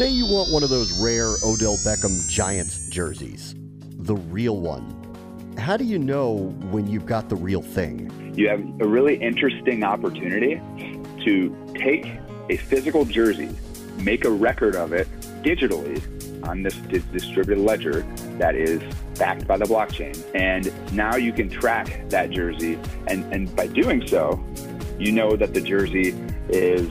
Say you want one of those rare Odell Beckham Giants jerseys, the real one. How do you know when you've got the real thing? You have a really interesting opportunity to take a physical jersey, make a record of it digitally on this distributed ledger that is backed by the blockchain. And now you can track that jersey. And by doing so, you know that the jersey is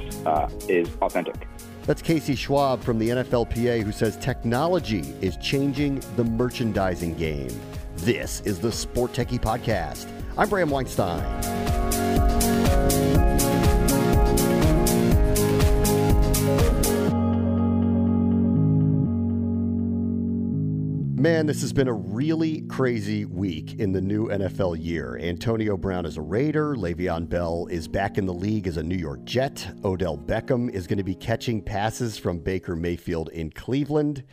authentic. That's Casey Schwab from the NFLPA, who says technology is changing the merchandising game. This is the Sport Techie Podcast. I'm Bram Weinstein. Man, this has been a really crazy week in the new NFL year. Antonio Brown is a Raider. Le'Veon Bell is back in the league as a New York Jet. Odell Beckham is going to be catching passes from Baker Mayfield in Cleveland.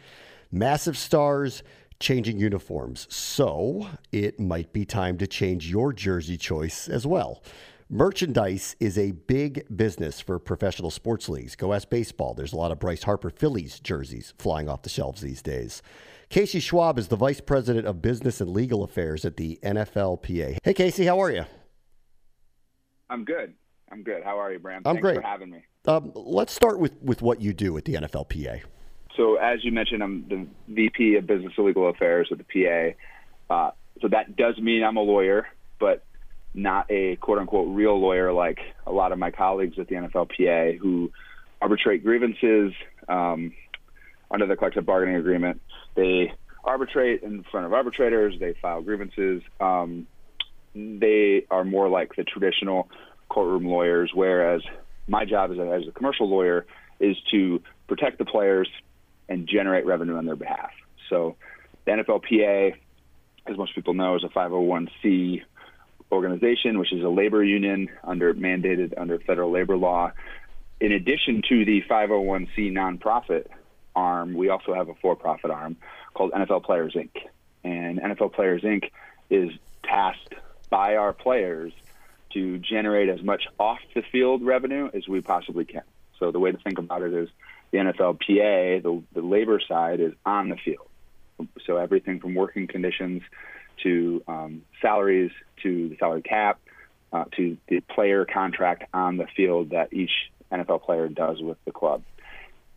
Massive stars changing uniforms. So it might be time to change your jersey choice as well. Merchandise is a big business for professional sports leagues. Go ask baseball. There's a lot of Bryce Harper Phillies jerseys flying off the shelves these days. Casey Schwab is the Vice President of Business and Legal Affairs at the NFLPA. Hey, Casey, how are you? I'm good. I'm good. How are you, Bram? I'm great. Thanks for having me. Let's start with what you do at the NFLPA. So as you mentioned, I'm the VP of Business and Legal Affairs at the PA. So that does mean I'm a lawyer, but not a quote-unquote real lawyer like a lot of my colleagues at the NFLPA who arbitrate grievances under the collective bargaining agreement. They arbitrate in front of arbitrators. They file grievances. They are more like the traditional courtroom lawyers, whereas my job as a commercial lawyer is to protect the players and generate revenue on their behalf. So the NFLPA, as most people know, is a 501c organization, which is a labor union mandated under federal labor law. In addition to the 501c nonprofit arm, we also have a for-profit arm called NFL Players, Inc. And NFL Players, Inc. is tasked by our players to generate as much off-the-field revenue as we possibly can. So the way to think about it is the NFLPA, the labor side, is on the field. So everything from working conditions to salaries, to the salary cap, to the player contract on the field that each NFL player does with the club.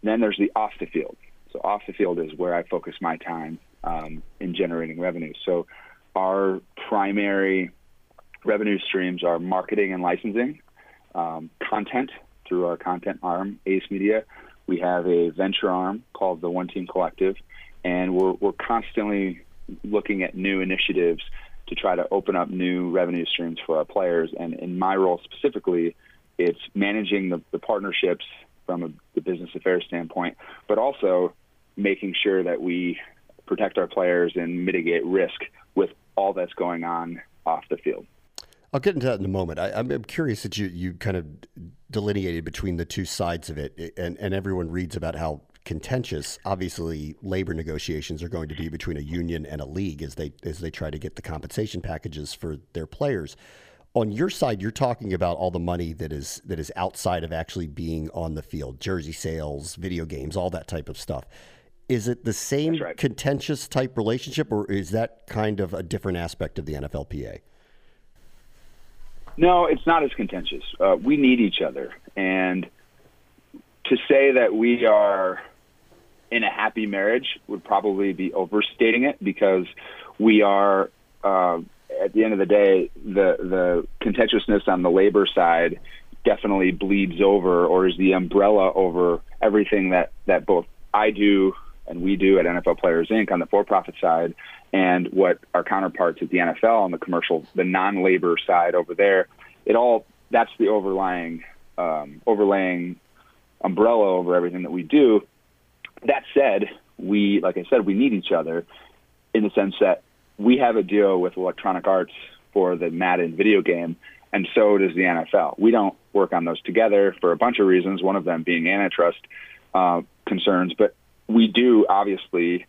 And then there's the off the field. So off the field is where I focus my time in generating revenue. So our primary revenue streams are marketing and licensing, content through our content arm, Ace Media. We have a venture arm called the One Team Collective, and we're constantly looking at new initiatives to try to open up new revenue streams for our players. And in my role specifically, it's managing the partnerships from the business affairs standpoint, but also making sure that we protect our players and mitigate risk with all that's going on off the field. I'll get into that in a moment. I'm curious that you kind of delineated between the two sides of it, and everyone reads about how contentious, obviously, labor negotiations are going to be between a union and a league as they try to get the compensation packages for their players. On your side, you're talking about all the money that is outside of actually being on the field, jersey sales, video games, all that type of stuff. Is it the same That's right. contentious type relationship, or is that kind of a different aspect of the NFLPA? No, it's not as contentious. We need each other, and to say that we are in a happy marriage would probably be overstating it, because we are, at the end of the day, the contentiousness on the labor side definitely bleeds over, or is the umbrella over everything that both I do and we do at NFL Players, Inc. on the for-profit side, and what our counterparts at the NFL on the commercial, the non-labor side over there. That's the overlaying umbrella over everything that we do. That said, like I said, we need each other in the sense that we have a deal with Electronic Arts for the Madden video game, and so does the NFL. We don't work on those together for a bunch of reasons, one of them being antitrust concerns, but we do, obviously,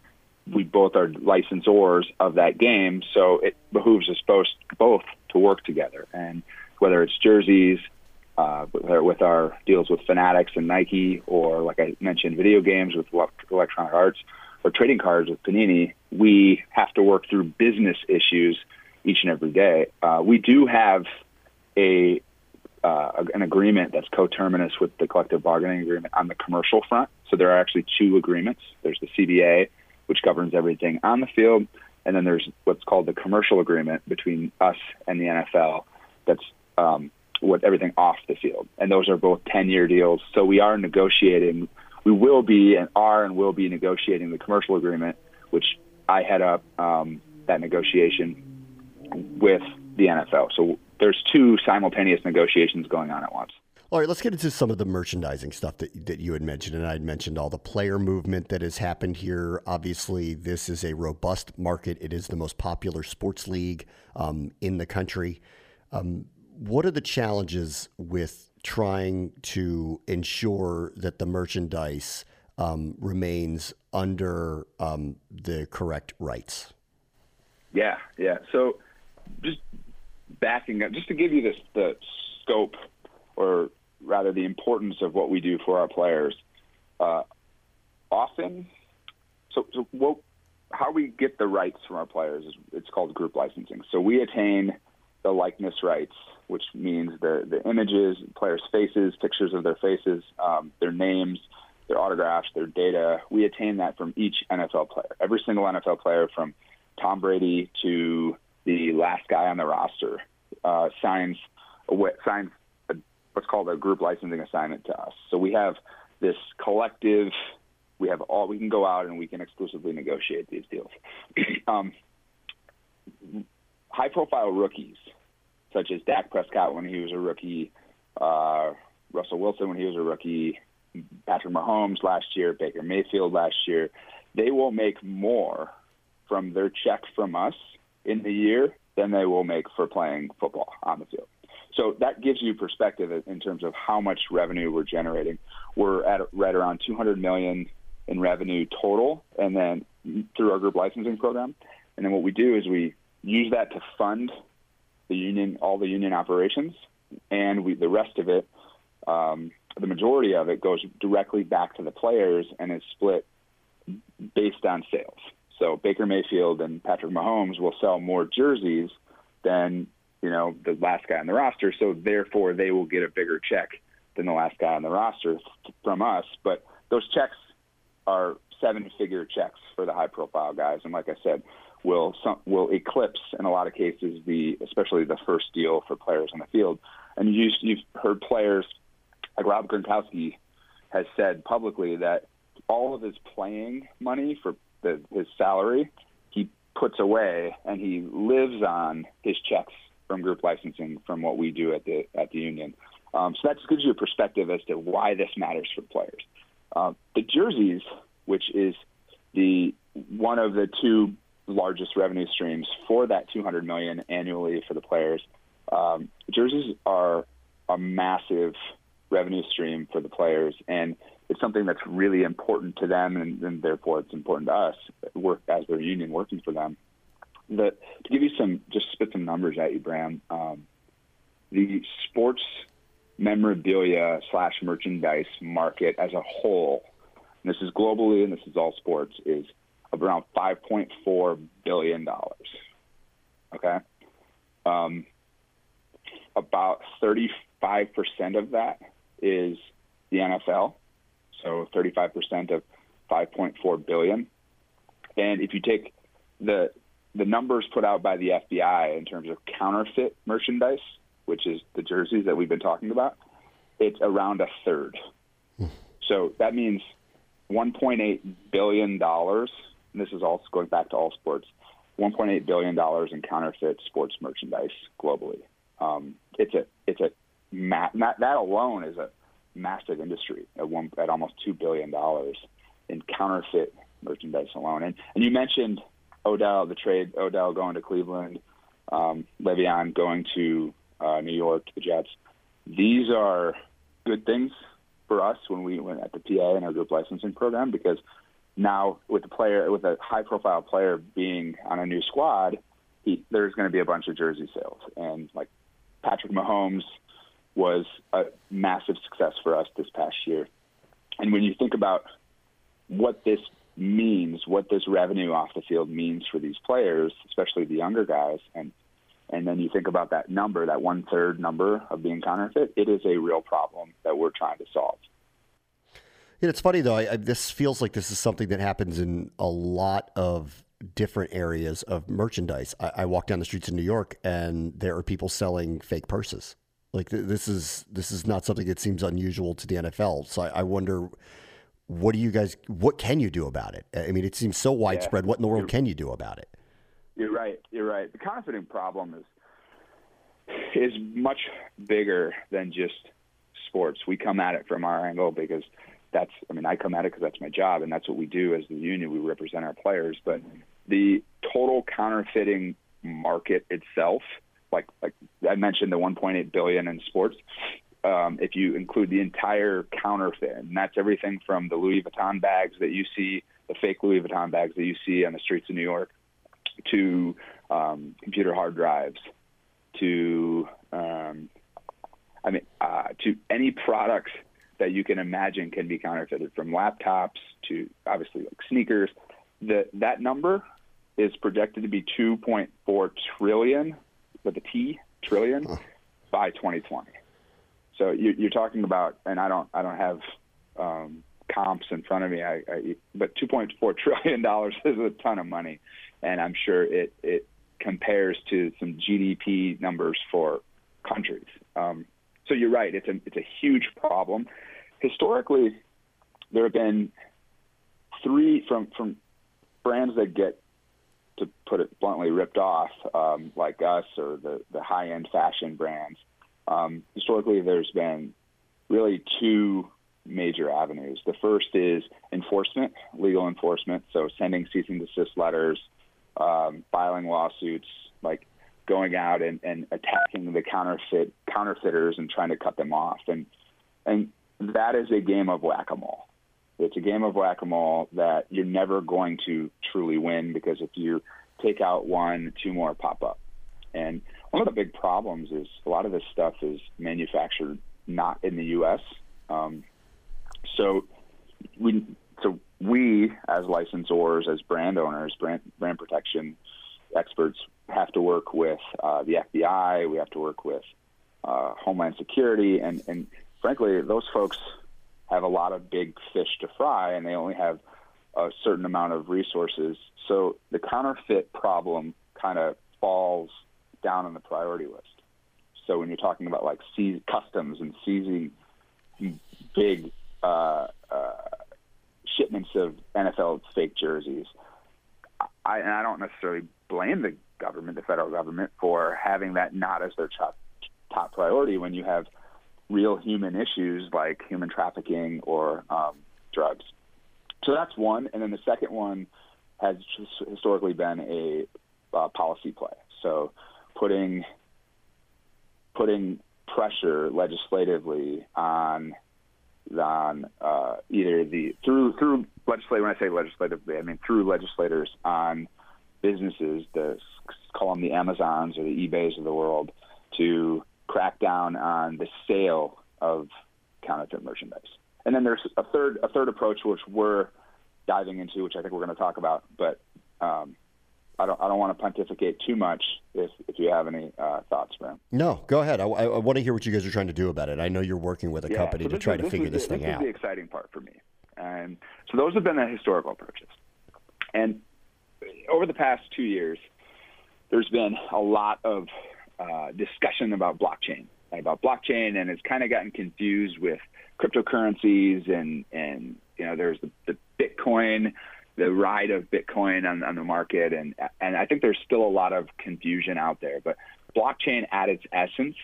we both are licensors of that game, so it behooves us both to work together. And whether it's jerseys, with our deals with Fanatics and Nike, or like I mentioned, video games with Electronic Arts, or trading cards with Panini, we have to work through business issues each and every day. We do have an agreement that's coterminous with the collective bargaining agreement on the commercial front. So there are actually two agreements. There's the CBA, which governs everything on the field, and then there's what's called the commercial agreement between us and the NFL that's with everything off the field. And those are both 10-year deals. So we are negotiating. We will be and will be negotiating the commercial agreement, which I head up that negotiation with the NFL. So there's two simultaneous negotiations going on at once. All right, let's get into some of the merchandising stuff that you had mentioned, and I had mentioned all the player movement that has happened here. Obviously, this is a robust market. It is the most popular sports league in the country. What are the challenges with trying to ensure that the merchandise remains under the correct rights? Yeah. So just backing up, just to give you the scope, or rather the importance of what we do for our players. How we get the rights from our players is it's called group licensing. So we attain the likeness rights, which means the images, players' faces, pictures of their faces, their names, their autographs, their data. We attain that from each NFL player, every single NFL player from Tom Brady to the last guy on the roster, signs what's called a group licensing assignment to us. So we have this collective, we can go out and we can exclusively negotiate these deals. High profile rookies, such as Dak Prescott when he was a rookie, Russell Wilson when he was a rookie, Patrick Mahomes last year, Baker Mayfield last year, they will make more from their check from us in the year than they will make for playing football on the field. So that gives you perspective in terms of how much revenue we're generating. We're at right around $200 million in revenue total, and then through our group licensing program. And then what we do is we use that to fund the union, all the union operations, and the rest of it, the majority of it, goes directly back to the players and is split based on sales. So Baker Mayfield and Patrick Mahomes will sell more jerseys than the last guy on the roster, so therefore they will get a bigger check than the last guy on the roster from us. But those checks are seven-figure checks for the high-profile guys, and like I said, will eclipse in a lot of cases especially the first deal for players on the field. And you've heard players like Rob Gronkowski has said publicly that all of his playing money for his salary he puts away, and he lives on his checks from group licensing, from what we do at the union. So that just gives you a perspective as to why this matters for players. The jerseys, which is one of the two largest revenue streams for that $200 million annually for the players, jerseys are a massive revenue stream for the players, and it's something that's really important to them, and therefore it's important to us as their union working for them. To give you spit some numbers at you, Bram, the sports memorabilia / merchandise market as a whole, and this is globally and this is all sports, is around $5.4 billion. Okay? About 35% of that is the NFL, so 35% of $5.4 billion. And if you take the numbers put out by the FBI in terms of counterfeit merchandise, which is the jerseys that we've been talking about, it's around a third. So that means $1.8 billion, and this is also going back to all sports, $1.8 billion in counterfeit sports merchandise globally. That alone is a massive industry at almost $2 billion in counterfeit merchandise alone. And you mentioned Odell going to Cleveland, Le'Veon going to New York to the Jets. These are good things for us when we went at the PA and our group licensing program, because now with a high-profile player being on a new squad, there's going to be a bunch of jersey sales. And like Patrick Mahomes was a massive success for us this past year. And when you think about what this means, what this revenue off the field means for these players, especially the younger guys, and then you think about that number, that one-third number of being counterfeit, it is a real problem that we're trying to solve. Yeah, it's funny, though. This feels like this is something that happens in a lot of different areas of merchandise. I walk down the streets in New York, and there are people selling fake purses. Like, this is not something that seems unusual to the NFL. So I wonder, what can you do about it? I mean, it seems so widespread. Yeah. What in the world can you do about it? You're right. The counterfeiting problem is much bigger than just sports. We come at it from our angle because I come at it because that's my job, and that's what we do as the union. We represent our players. But the total counterfeiting market itself, like I mentioned, the $1.8 billion in sports, if you include the entire counterfeit, and that's everything from the Louis Vuitton bags that you see, the fake Louis Vuitton bags that you see on the streets of New York, to computer hard drives, to to any products that you can imagine can be counterfeited, from laptops to obviously like sneakers. That number is projected to be 2.4 trillion with a T, trillion, by 2020. So you're talking about, and I don't have comps in front of me, but $2.4 trillion is a ton of money. And I'm sure it compares to some GDP numbers for countries. So you're right, it's a huge problem. Historically, there have been three from brands that get, to put it bluntly, ripped off, like us or the high-end fashion brands. Historically, there's been really two major avenues. The first is enforcement, legal enforcement, so sending cease and desist letters, filing lawsuits, like going out and attacking the counterfeiters and trying to cut them off. And that is a game of whack-a-mole. It's a game of whack-a-mole that you're never going to truly win, because if you take out one, two more pop up. And one of the big problems is a lot of this stuff is manufactured not in the U.S. So we, as licensors, as brand owners, brand protection experts, have to work with the FBI. We have to work with Homeland Security. And frankly, those folks have a lot of big fish to fry, and they only have a certain amount of resources. So the counterfeit problem kind of falls down on the priority list. So when you're talking about like customs and seizing big shipments of NFL fake jerseys, I don't necessarily blame the government, the federal government, for having that not as their top priority when you have real human issues like human trafficking or drugs. So that's one. And then the second one has historically been a policy play. So putting pressure legislatively on either through legislative, when I say legislatively, I mean through legislators on businesses, call them the Amazons or the eBays of the world, to crack down on the sale of counterfeit merchandise. And then there's a third approach which we're diving into, which I think we're going to talk about, but I don't want to pontificate too much if you have any thoughts, Bram. No, go ahead. I want to hear what you guys are trying to do about it. I know you're working with a company to try to figure this thing out. This is the exciting part for me. And so those have been the historical approaches. And over the past 2 years, there's been a lot of discussion about blockchain. And it's kind of gotten confused with cryptocurrencies and you know, there's the Bitcoin, the ride of Bitcoin on the market. And I think there's still a lot of confusion out there. But blockchain at its essence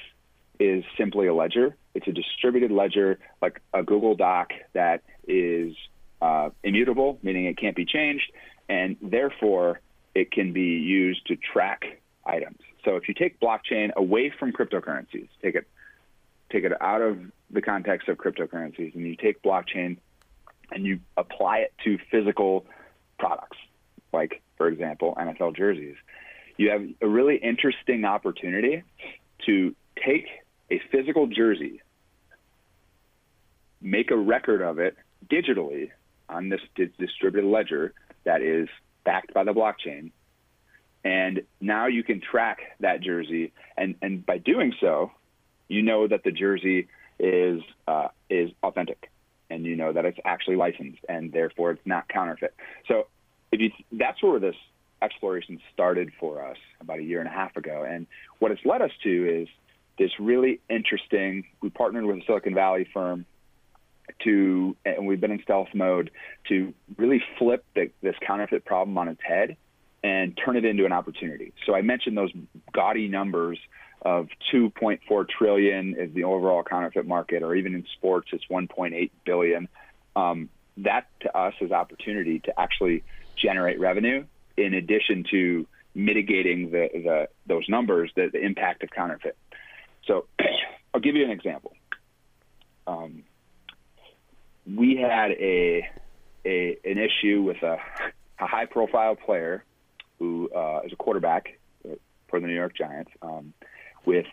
is simply a ledger. It's a distributed ledger, like a Google Doc, that is immutable, meaning it can't be changed. And therefore, it can be used to track items. So if you take blockchain away from cryptocurrencies, take it out of the context of cryptocurrencies, and you take blockchain and you apply it to physical products, like, for example, NFL jerseys, you have a really interesting opportunity to take a physical jersey, make a record of it digitally on this distributed ledger that is backed by the blockchain. And now you can track that jersey. And by doing so, you know that the jersey is authentic, and you know that it's actually licensed, and therefore it's not counterfeit. So that's where this exploration started for us about 1.5 years ago. And what it's led us to is this really interesting, we partnered with a Silicon Valley firm and we've been in stealth mode to really flip this counterfeit problem on its head and turn it into an opportunity. So I mentioned those gaudy numbers of $2.4 trillion is the overall counterfeit market, or even in sports, it's $1.8 billion. That to us is opportunity to actually generate revenue in addition to mitigating those numbers, the impact of counterfeit. So I'll give you an example. We had an issue with a high-profile player who is a quarterback for the New York Giants. With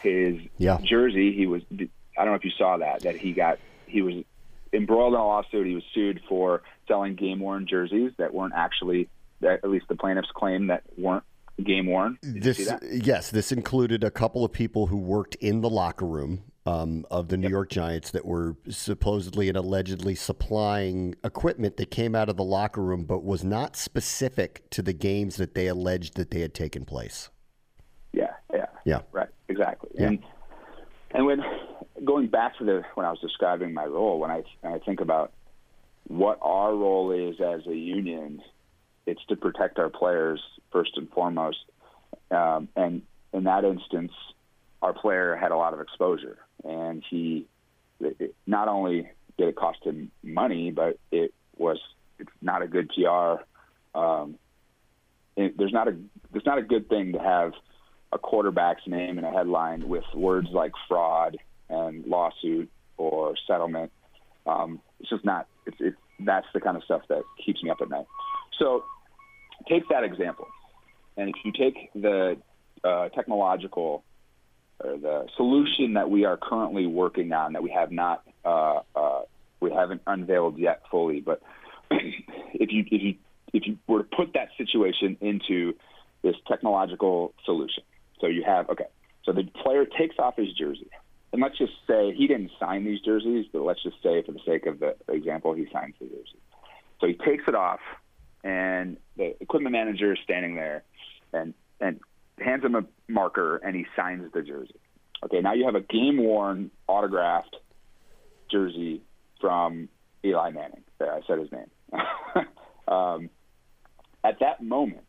his jersey, I don't know if you saw that he was embroiled in a lawsuit. He was sued for selling game-worn jerseys that weren't actually, that at least the plaintiffs claim that weren't game-worn. This included a couple of people who worked in the locker room of the New York Giants that were supposedly and allegedly supplying equipment that came out of the locker room but was not specific to the games that they alleged that they had taken place. Yeah. Right, exactly. Yeah. And when going back to when I was describing my role, when I think about what our role is as a union, it's to protect our players first and foremost. And in that instance, our player had a lot of exposure. And it not only did it cost him money, but it's not a good PR. It's not a good thing to have a quarterback's name in a headline with words like fraud and lawsuit or settlement. It's just not. That's the kind of stuff that keeps me up at night. So take that example, and if you take the technological or the solution that we are currently working on that we have not, we haven't unveiled yet fully, but if you were to put that situation into this technological solution, so you have so the player takes off his jersey, and let's just say he didn't sign these jerseys, but let's just say for the sake of the example, he signs the jersey. So he takes it off, and the equipment manager is standing there and hands him a marker, and he signs the jersey. Okay, now you have a game-worn, autographed jersey from Eli Manning. There, I said his name. At that moment,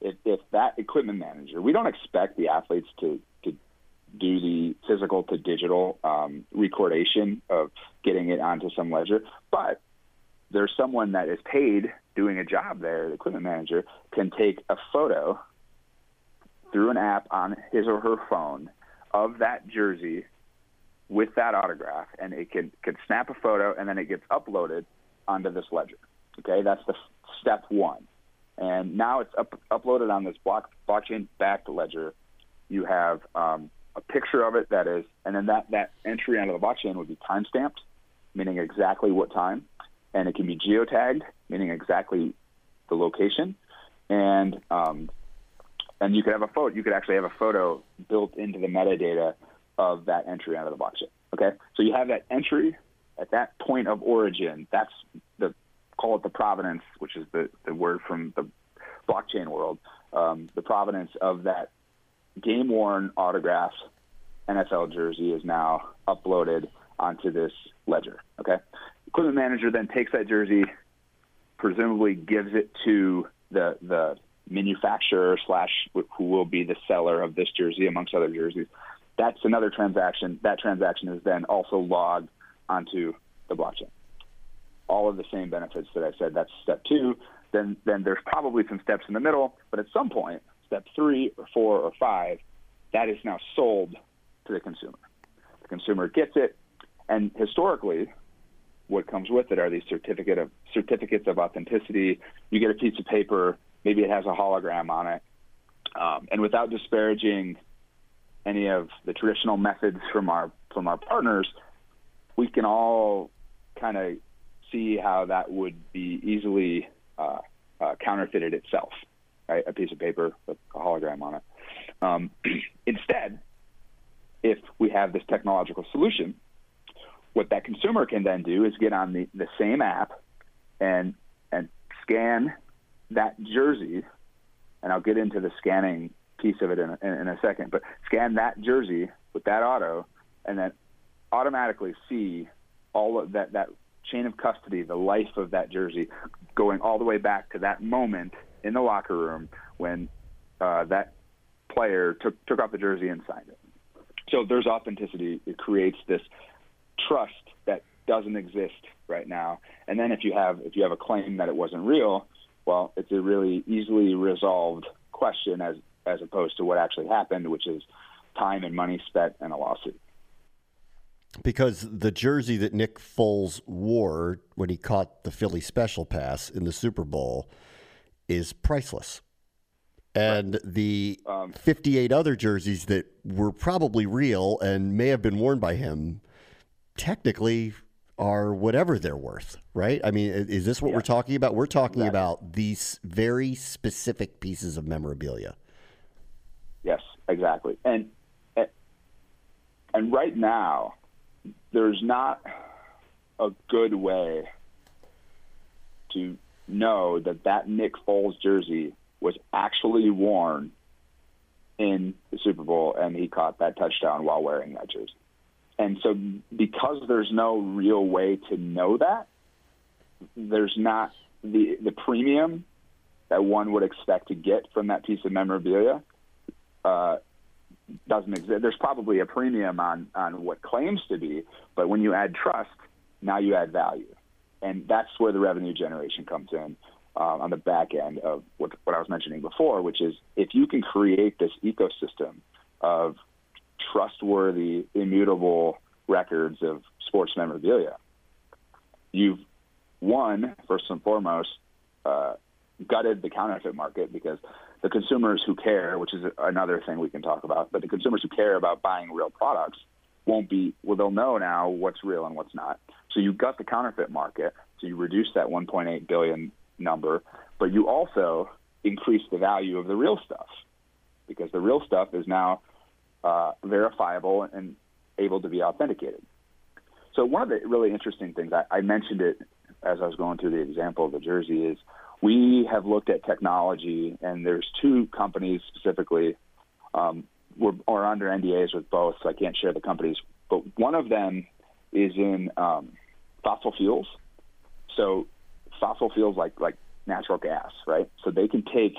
if that equipment manager, we don't expect the athletes to do the physical to digital recordation of getting it onto some ledger, but there's someone that is paid doing a job there, the equipment manager, can take a photo through an app on his or her phone of that jersey with that autograph, and it can snap a photo, and then it gets uploaded onto this ledger. Okay, that's the step one. And now it's uploaded on this blockchain-backed ledger. You have a picture of it that is, and then that entry onto the blockchain would be time-stamped, meaning exactly what time. And it can be geotagged, meaning exactly the location. And you could have you could actually have a photo built into the metadata of that entry onto the blockchain. Okay, so you have that entry at that point of origin. That's call it the provenance, which is the word from the blockchain world, the provenance of that game-worn autographed NFL jersey is now uploaded onto this ledger, okay? Equipment manager then takes that jersey, presumably gives it to the manufacturer / who will be the seller of this jersey amongst other jerseys. That's another transaction. That transaction is then also logged onto the blockchain. All of the same benefits that I said, that's step two. Then there's probably some steps in the middle, but at some point, step 3 or 4 or 5, that is now sold to the consumer. The consumer gets it, and historically, what comes with it are these certificates of authenticity. You get a piece of paper, maybe it has a hologram on it, and without disparaging any of the traditional methods from our partners, we can all kind of see how that would be easily counterfeited itself, right? A piece of paper with a hologram on it. Instead, if we have this technological solution, what that consumer can then do is get on the same app and scan that jersey, and I'll get into the scanning piece of it in a second, but scan that jersey with that auto, and then automatically see all of that chain of custody, the life of that jersey, going all the way back to that moment in the locker room when that player took off the jersey and signed it. So there's authenticity. It creates this trust that doesn't exist right now. And then if you have a claim that it wasn't real, well, it's a really easily resolved question as opposed to what actually happened, which is time and money spent in a lawsuit. Because the jersey that Nick Foles wore when he caught the Philly Special Pass in the Super Bowl is priceless. And right. The 58 other jerseys that were probably real and may have been worn by him technically are whatever they're worth, right? I mean, is this what we're talking about? We're talking about these very specific pieces of memorabilia. Yes, exactly. And right now, there's not a good way to know that Nick Foles jersey was actually worn in the Super Bowl and he caught that touchdown while wearing that jersey. And so because there's no real way to know that, there's not the premium that one would expect to get from that piece of memorabilia doesn't exist. There's probably a premium on what claims to be, but when you add trust, now you add value. And that's where the revenue generation comes in on the back end of what I was mentioning before, which is if you can create this ecosystem of trustworthy, immutable records of sports memorabilia, you've, one, first and foremost, gutted the counterfeit market, because the consumers who care, which is another thing we can talk about, but the consumers who care about buying real products they'll know now what's real and what's not. So you gut the counterfeit market, so you reduce that 1.8 billion number, but you also increase the value of the real stuff, because the real stuff is now verifiable and able to be authenticated. So one of the really interesting things, I mentioned it as I was going through the example of the jersey, is we have looked at technology, and there's two companies specifically. We're under NDAs with both, so I can't share the companies. But one of them is in fossil fuels. So fossil fuels like natural gas, right? So they can take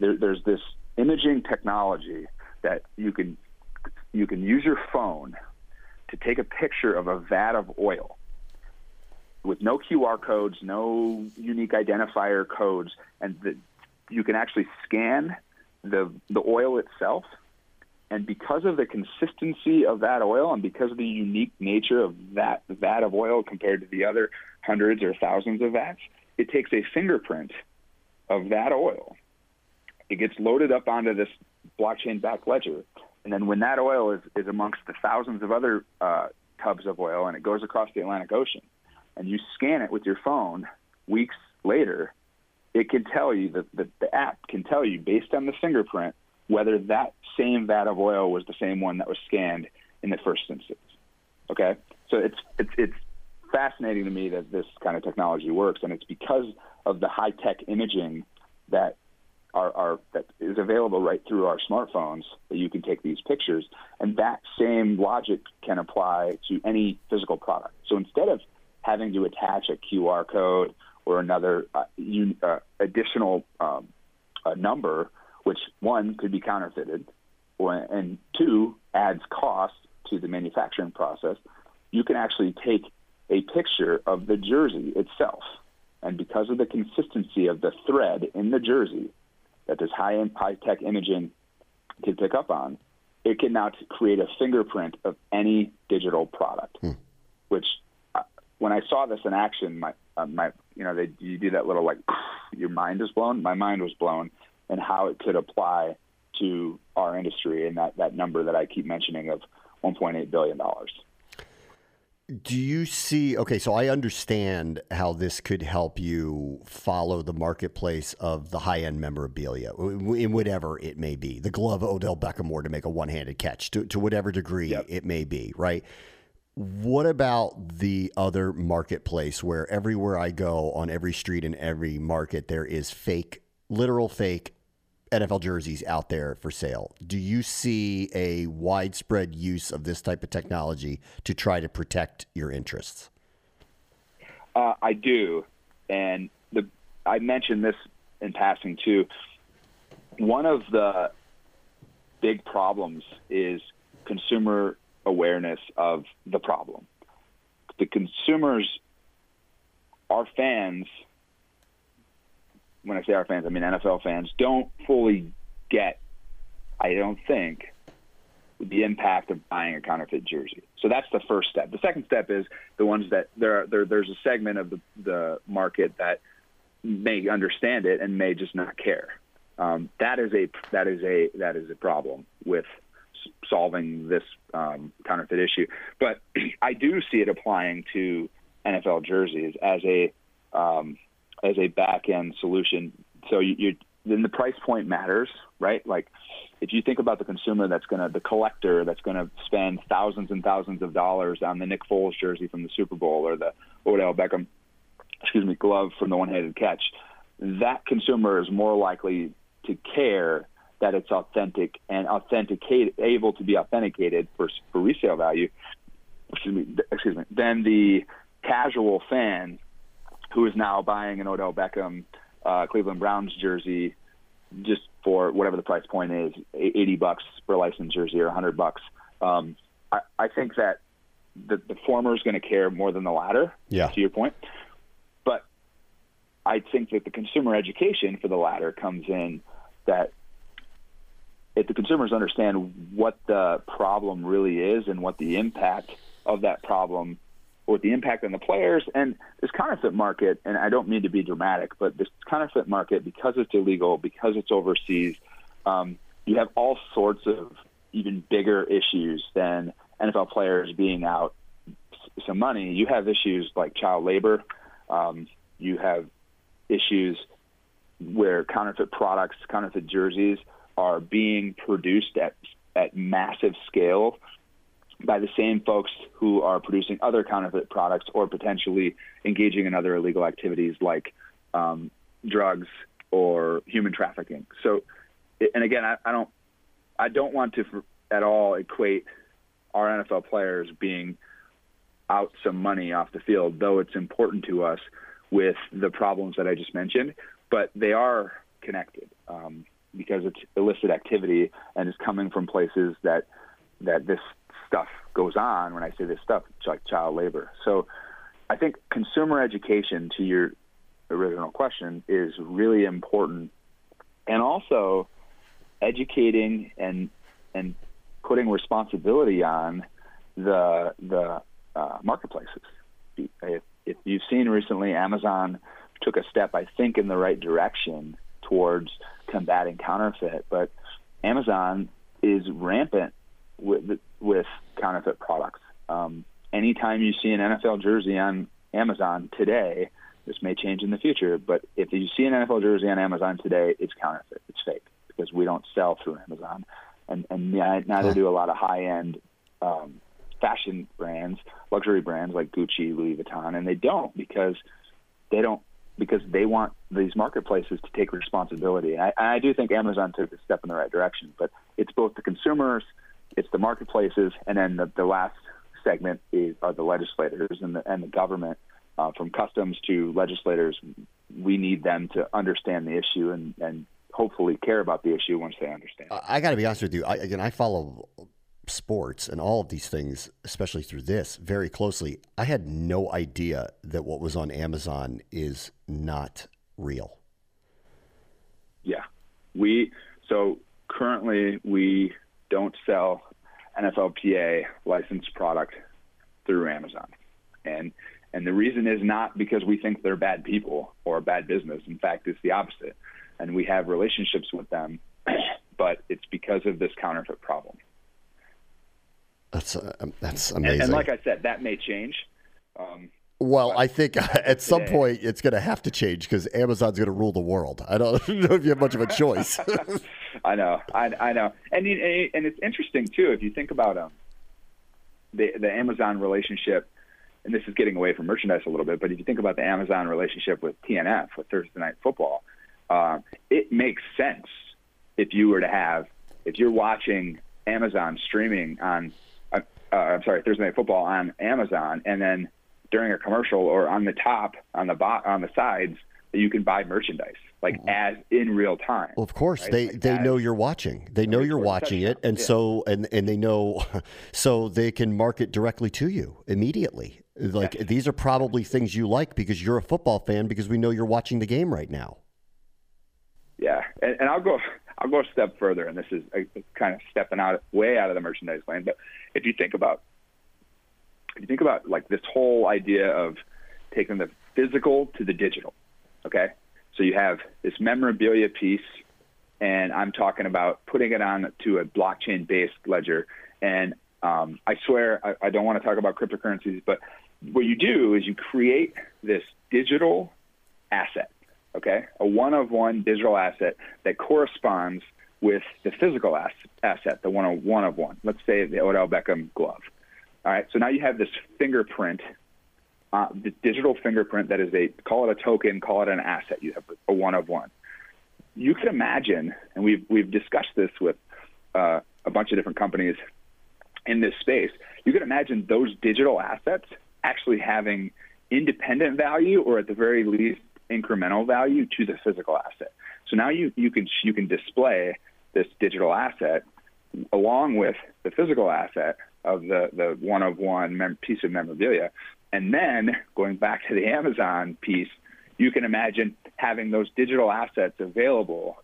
there's this imaging technology that you can use your phone to take a picture of a vat of oil with no QR codes, no unique identifier codes, and you can actually scan the oil itself. And because of the consistency of that oil and because of the unique nature of that vat of oil compared to the other hundreds or thousands of vats, it takes a fingerprint of that oil. It gets loaded up onto this blockchain back ledger. And then when that oil is amongst the thousands of other tubs of oil and it goes across the Atlantic Ocean and you scan it with your phone weeks later, it can tell you the app can tell you based on the fingerprint whether that same vat of oil was the same one that was scanned in the first instance. Okay? So it's fascinating to me that this kind of technology works, and it's because of the high-tech imaging that that is available right through our smartphones that you can take these pictures, and that same logic can apply to any physical product. So instead of having to attach a QR code or another additional number, which one, could be counterfeited, and two, adds cost to the manufacturing process, you can actually take a picture of the jersey itself. And because of the consistency of the thread in the jersey that this high-end, high-tech imaging can pick up on, it can now create a fingerprint of any digital product. Hmm. Which, when I saw this in action, you do that little your mind is blown. My mind was blown, and how it could apply to our industry, and that number that I keep mentioning of $1.8 billion. Do you see, okay, so I understand how this could help you follow the marketplace of the high-end memorabilia, in whatever it may be, the glove Odell Beckham wore to make a one-handed catch, to whatever degree it may be, right? What about the other marketplace where everywhere I go on every street in every market, there is fake, literal fake NFL jerseys out there for sale? Do you see a widespread use of this type of technology to try to protect your interests? I do. And I mentioned this in passing too. One of the big problems is consumer awareness of the problem. The consumers, our fans, when I say our fans, I mean NFL fans, don't fully get, I don't think, the impact of buying a counterfeit jersey. So that's the first step. The second step is the ones that there's a segment of the market that may understand it and may just not care. That is a problem with solving this counterfeit issue. But I do see it applying to NFL jerseys as a back-end solution. So then the price point matters, right? Like if you think about the consumer the collector that's going to spend thousands and thousands of dollars on the Nick Foles jersey from the Super Bowl or the Odell Beckham, glove from the one-handed catch, that consumer is more likely to care that it's authentic and able to be authenticated for resale value, than the casual fan who is now buying an Odell Beckham Cleveland Browns jersey just for whatever the price point is, $80 per licensed jersey or $100. I think that the former is going to care more than the latter, to your point. But I think that the consumer education for the latter comes in, that if the consumers understand what the problem really is and what the impact of that problem is, or the impact on the players, and this counterfeit market, and I don't mean to be dramatic, but this counterfeit market, because it's illegal, because it's overseas, you have all sorts of even bigger issues than NFL players being out some money. You have issues like child labor. You have issues where counterfeit products, counterfeit jerseys are being produced at massive scale by the same folks who are producing other counterfeit products or potentially engaging in other illegal activities like drugs or human trafficking. So, and again, I don't want to at all equate our NFL players being out some money off the field, though it's important to us, with the problems that I just mentioned, but they are connected because it's illicit activity and it's coming from places that this stuff goes on. When I say this stuff, it's like child labor. So I think consumer education, to your original question, is really important. And also educating and putting responsibility on the marketplaces. If you've seen recently, Amazon took a step, I think, in the right direction towards combating counterfeit, but Amazon is rampant with counterfeit products. Anytime you see an NFL jersey on Amazon today, this may change in the future, but if you see an NFL jersey on Amazon today, it's counterfeit. It's fake, because we don't sell through Amazon, and neither do a lot of high-end fashion brands, luxury brands like Gucci, Louis Vuitton, and they don't because they want these marketplaces to take responsibility. I do think Amazon took a step in the right direction, but it's both the consumers, it's the marketplaces, and then the last segment are the legislators and the government, from customs to legislators. We need them to understand the issue and hopefully care about the issue once they understand it. I got to be honest with you. I follow sports and all of these things, especially through this, very closely. I had no idea that what was on Amazon is not real. Yeah. Currently we don't sell NFLPA licensed product through Amazon. And the reason is not because we think they're bad people or a bad business. In fact, it's the opposite. And we have relationships with them but it's because of this counterfeit problem. That's amazing. And like I said, that may change. Well, I think at some point it's going to have to change because Amazon's going to rule the world. I don't know if you have much of a choice. I know. And it's interesting, too, if you think about the Amazon relationship, and this is getting away from merchandise a little bit, but if you think about the Amazon relationship with TNF, with Thursday Night Football, it makes sense if you're watching Amazon streaming on, Thursday Night Football on Amazon, and then during a commercial or on the top, on the sides, that you can buy merchandise like as in real time. Well, of course, right? they know you're watching. They know you're watching it, and so they know, so they can market directly to you immediately. Like these are probably things you like because you're a football fan because we know you're watching the game right now. Yeah, and I'll go a step further, and this is kind of stepping way out of the merchandise lane. But if you think about like this whole idea of taking the physical to the digital, okay? So you have this memorabilia piece, and I'm talking about putting it on to a blockchain-based ledger. And I swear I don't want to talk about cryptocurrencies, but what you do is you create this digital asset, okay? A one-of-one digital asset that corresponds with the physical asset, the one-of-one. Let's say the Odell Beckham glove. All right, so now you have this fingerprint, the digital fingerprint that is call it a token, call it an asset. You have a one-of-one. You can imagine, and we've discussed this with a bunch of different companies in this space, you can imagine those digital assets actually having independent value or at the very least incremental value to the physical asset. So now you can display this digital asset along with the physical asset of the one-of-one piece of memorabilia. And then, going back to the Amazon piece, you can imagine having those digital assets available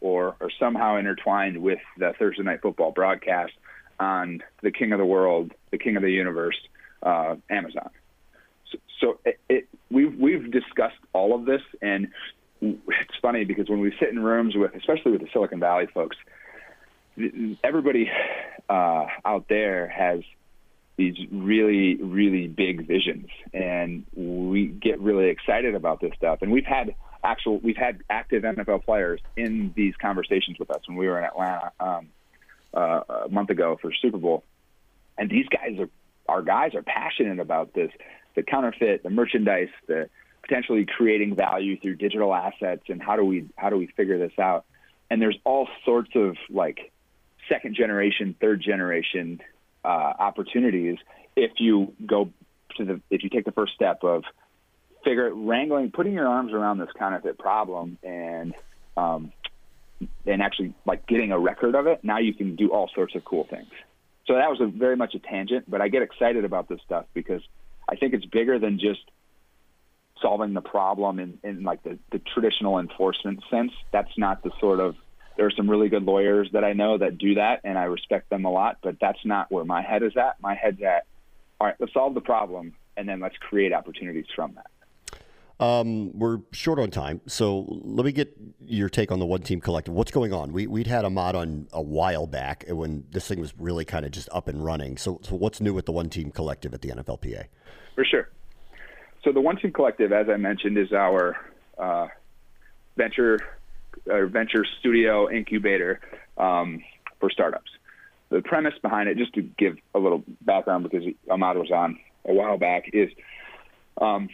or somehow intertwined with the Thursday Night Football broadcast on the King of the World, the King of the Universe, Amazon. So we've discussed all of this, and it's funny because when we sit in rooms with, especially with the Silicon Valley folks, everybody out there has these really, really big visions, and we get really excited about this stuff. And we've had active NFL players in these conversations with us when we were in Atlanta a month ago for Super Bowl. And these guys are passionate about this, the counterfeit, the merchandise, the potentially creating value through digital assets, and how do we figure this out? And there's all sorts of like second generation, third generation opportunities if you take the first step of putting your arms around this counterfeit problem and actually like getting a record of it. Now you can do all sorts of cool things. So that was very much a tangent, but I get excited about this stuff because I think it's bigger than just solving the problem in like the traditional enforcement sense. That's not the sort of, there are some really good lawyers that I know that do that, and I respect them a lot, but that's not where my head is at. My head's at, all right, let's solve the problem, and then let's create opportunities from that. We're short on time, so let me get your take on the one-team collective. What's going on? We'd had Ahmad on a while back when this thing was really kind of just up and running. So what's new with the one-team collective at the NFLPA? For sure. So the one-team collective, as I mentioned, is our venture studio incubator for startups. The premise behind it, just to give a little background because Ahmad was on a while back, is that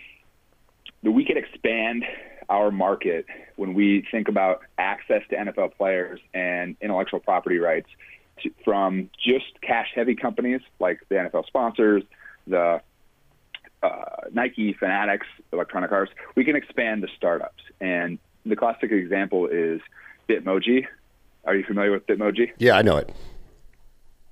we can expand our market when we think about access to NFL players and intellectual property rights from just cash-heavy companies like the NFL sponsors, the Nike, Fanatics, Electronic Arts. We can expand the startups, and the classic example is Bitmoji. Are you familiar with Bitmoji? Yeah, I know it.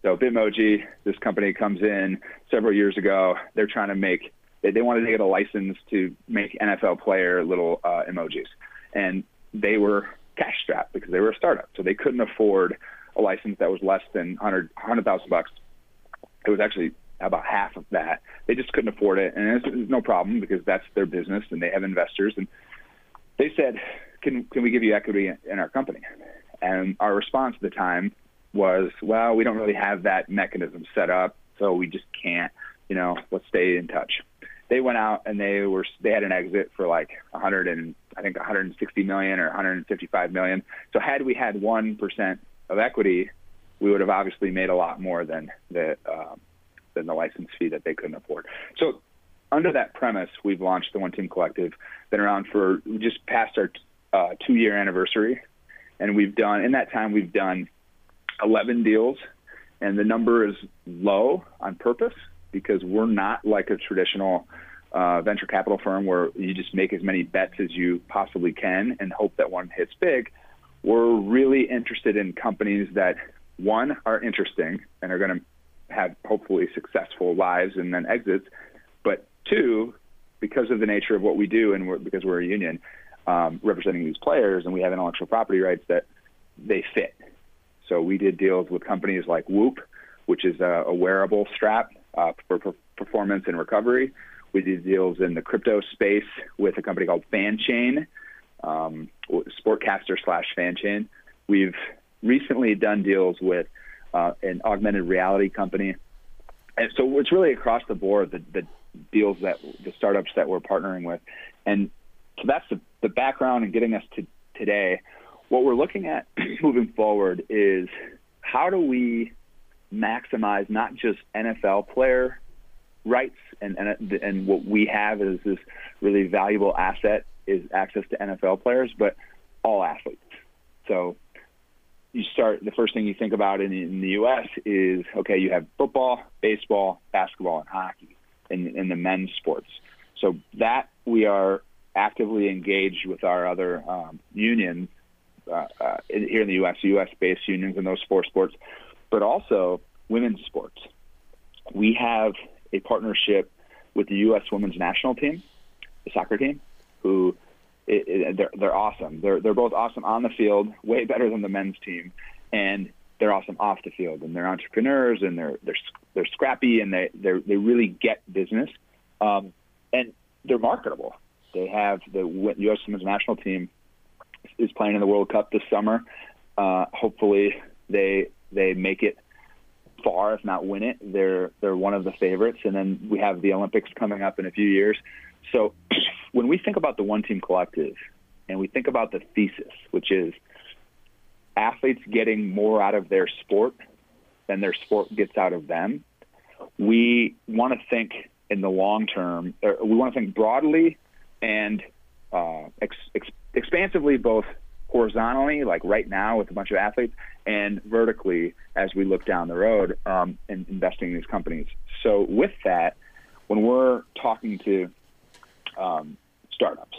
So Bitmoji, this company comes in several years ago. They're trying to make – they wanted to get a license to make NFL player little emojis. And they were cash-strapped because they were a startup. So they couldn't afford a license that was less than $100,000. It was actually about half of that. They just couldn't afford it. And it's no problem because that's their business and they have investors. And they said, can we give you equity in our company? And our response at the time was, well, we don't really have that mechanism set up, so we just can't, you know, let's stay in touch. They went out and they had an exit for like 160 million or 155 million. So had we had 1% of equity, we would have obviously made a lot more than the license fee that they couldn't afford. So under that premise, we've launched the One Team Collective. Been around for just past our 2-year anniversary, and we've done in that time we've done 11 deals, and the number is low on purpose, because we're not like a traditional venture capital firm where you just make as many bets as you possibly can and hope that one hits big. We're really interested in companies that, one, are interesting and are going to have hopefully successful lives and then exits, but two, because of the nature of what we do and because we're a union representing these players and we have intellectual property rights, that they fit. So we did deals with companies like Whoop, which is a wearable strap for performance and recovery. We did deals in the crypto space with a company called FanChain, Sportcaster/FanChain. We've recently done deals with an augmented reality company. And so it's really across the board, the deals that the startups that we're partnering with. And so that's the background and getting us to today. What we're looking at moving forward is how do we maximize not just NFL player rights and what we have is this really valuable asset is access to NFL players, but all athletes. So the first thing you think about in the U.S. is, okay, you have football, baseball, basketball, and hockey in the men's sports. So that we are actively engaged with our other unions here in the U.S., U.S.-based unions in those four sports, but also women's sports. We have a partnership with the U.S. women's national team, the soccer team, who they're awesome. They're both awesome on the field, way better than the men's team, and they're awesome off the field. And they're entrepreneurs, and they're scrappy, and they really get business, and they're marketable. They have the U.S. women's national team is playing in the World Cup this summer. Hopefully, they make it far, if not win it. They're one of the favorites. And then we have the Olympics coming up in a few years. So when we think about the One Team Collective and we think about the thesis, which is athletes getting more out of their sport than their sport gets out of them, we want to think in the long term, or we want to think broadly and expansively, both horizontally, like right now with a bunch of athletes, and vertically as we look down the road in investing in these companies. So with that, when we're talking to startups,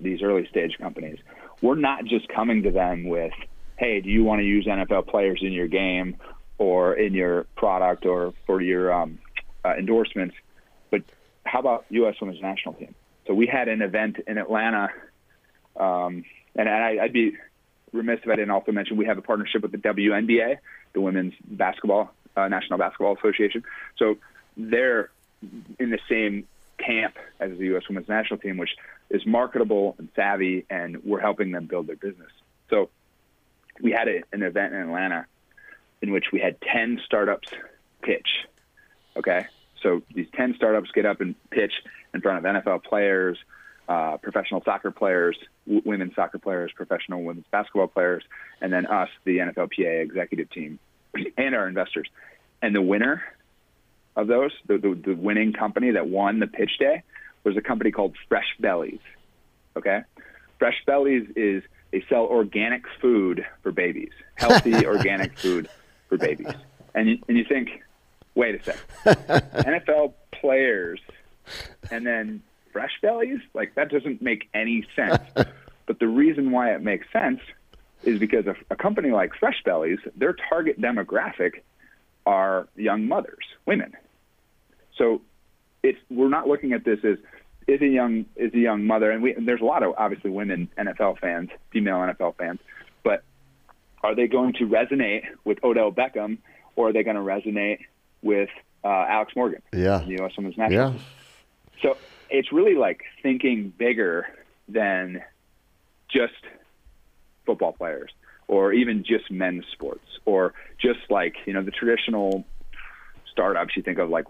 these early stage companies, we're not just coming to them with, hey, do you want to use NFL players in your game or in your product or for your endorsements, but how about U.S. Women's National Team? So we had an event in Atlanta, and I'd be remiss if I didn't also mention we have a partnership with the WNBA, the Women's Basketball National Basketball Association. So they're in the same camp as the U.S. Women's National Team, which is marketable and savvy, and we're helping them build their business. So we had an event in Atlanta in which we had 10 startups pitch, okay? So these 10 startups get up and pitch in front of NFL players, professional soccer players, women's soccer players, professional women's basketball players, and then us, the NFLPA executive team, and our investors. And the winner of those, the winning company that won the pitch day, was a company called Fresh Bellies. Okay? Fresh Bellies is they sell organic food for babies, healthy organic food for babies. And you think, wait a second, NFL players and then Fresh Bellies? Like, that doesn't make any sense. But the reason why it makes sense is because a company like Fresh Bellies, their target demographic are young mothers, women. So we're not looking at this as is a young mother, and there's a lot of obviously women NFL fans, female NFL fans, but are they going to resonate with Odell Beckham, or are they going to resonate with Alex Morgan? Yeah, the U.S. Women's National Team. So it's really like thinking bigger than just football players or even just men's sports, or just like, you know, the traditional startups you think of, like,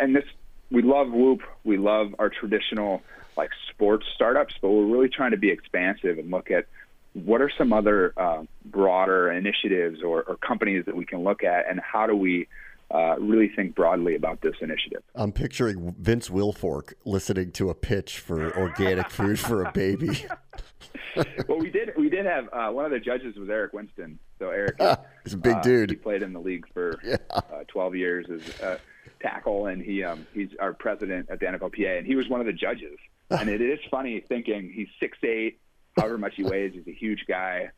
and this, we love Whoop, we love our traditional like sports startups, but we're really trying to be expansive and look at what are some other broader initiatives or companies that we can look at, and how do we really think broadly about this initiative. I'm picturing Vince Wilfork listening to a pitch for organic food for a baby. Well, we did have one of the judges was Eric Winston. So Eric is a big dude. He played in the league for 12 years as a tackle, and he's our president at the NFLPA, and he was one of the judges. And it is funny thinking he's 6'8", however much he weighs, he's a huge guy,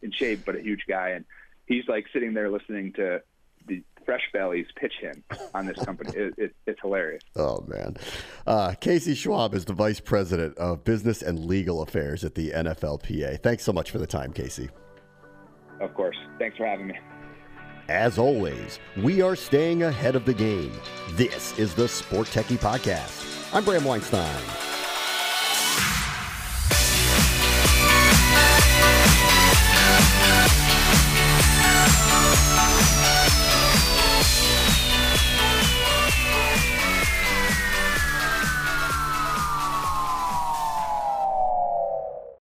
in shape, but a huge guy. And he's like sitting there listening to the Fresh Bellies pitch him on this company. It's hilarious. Oh, man. Casey Schwab is the Vice President of Business and Legal Affairs at the NFLPA. Thanks so much for the time, Casey. Of course. Thanks for having me. As always, we are staying ahead of the game. This is the Sport Techie Podcast. I'm Bram Weinstein.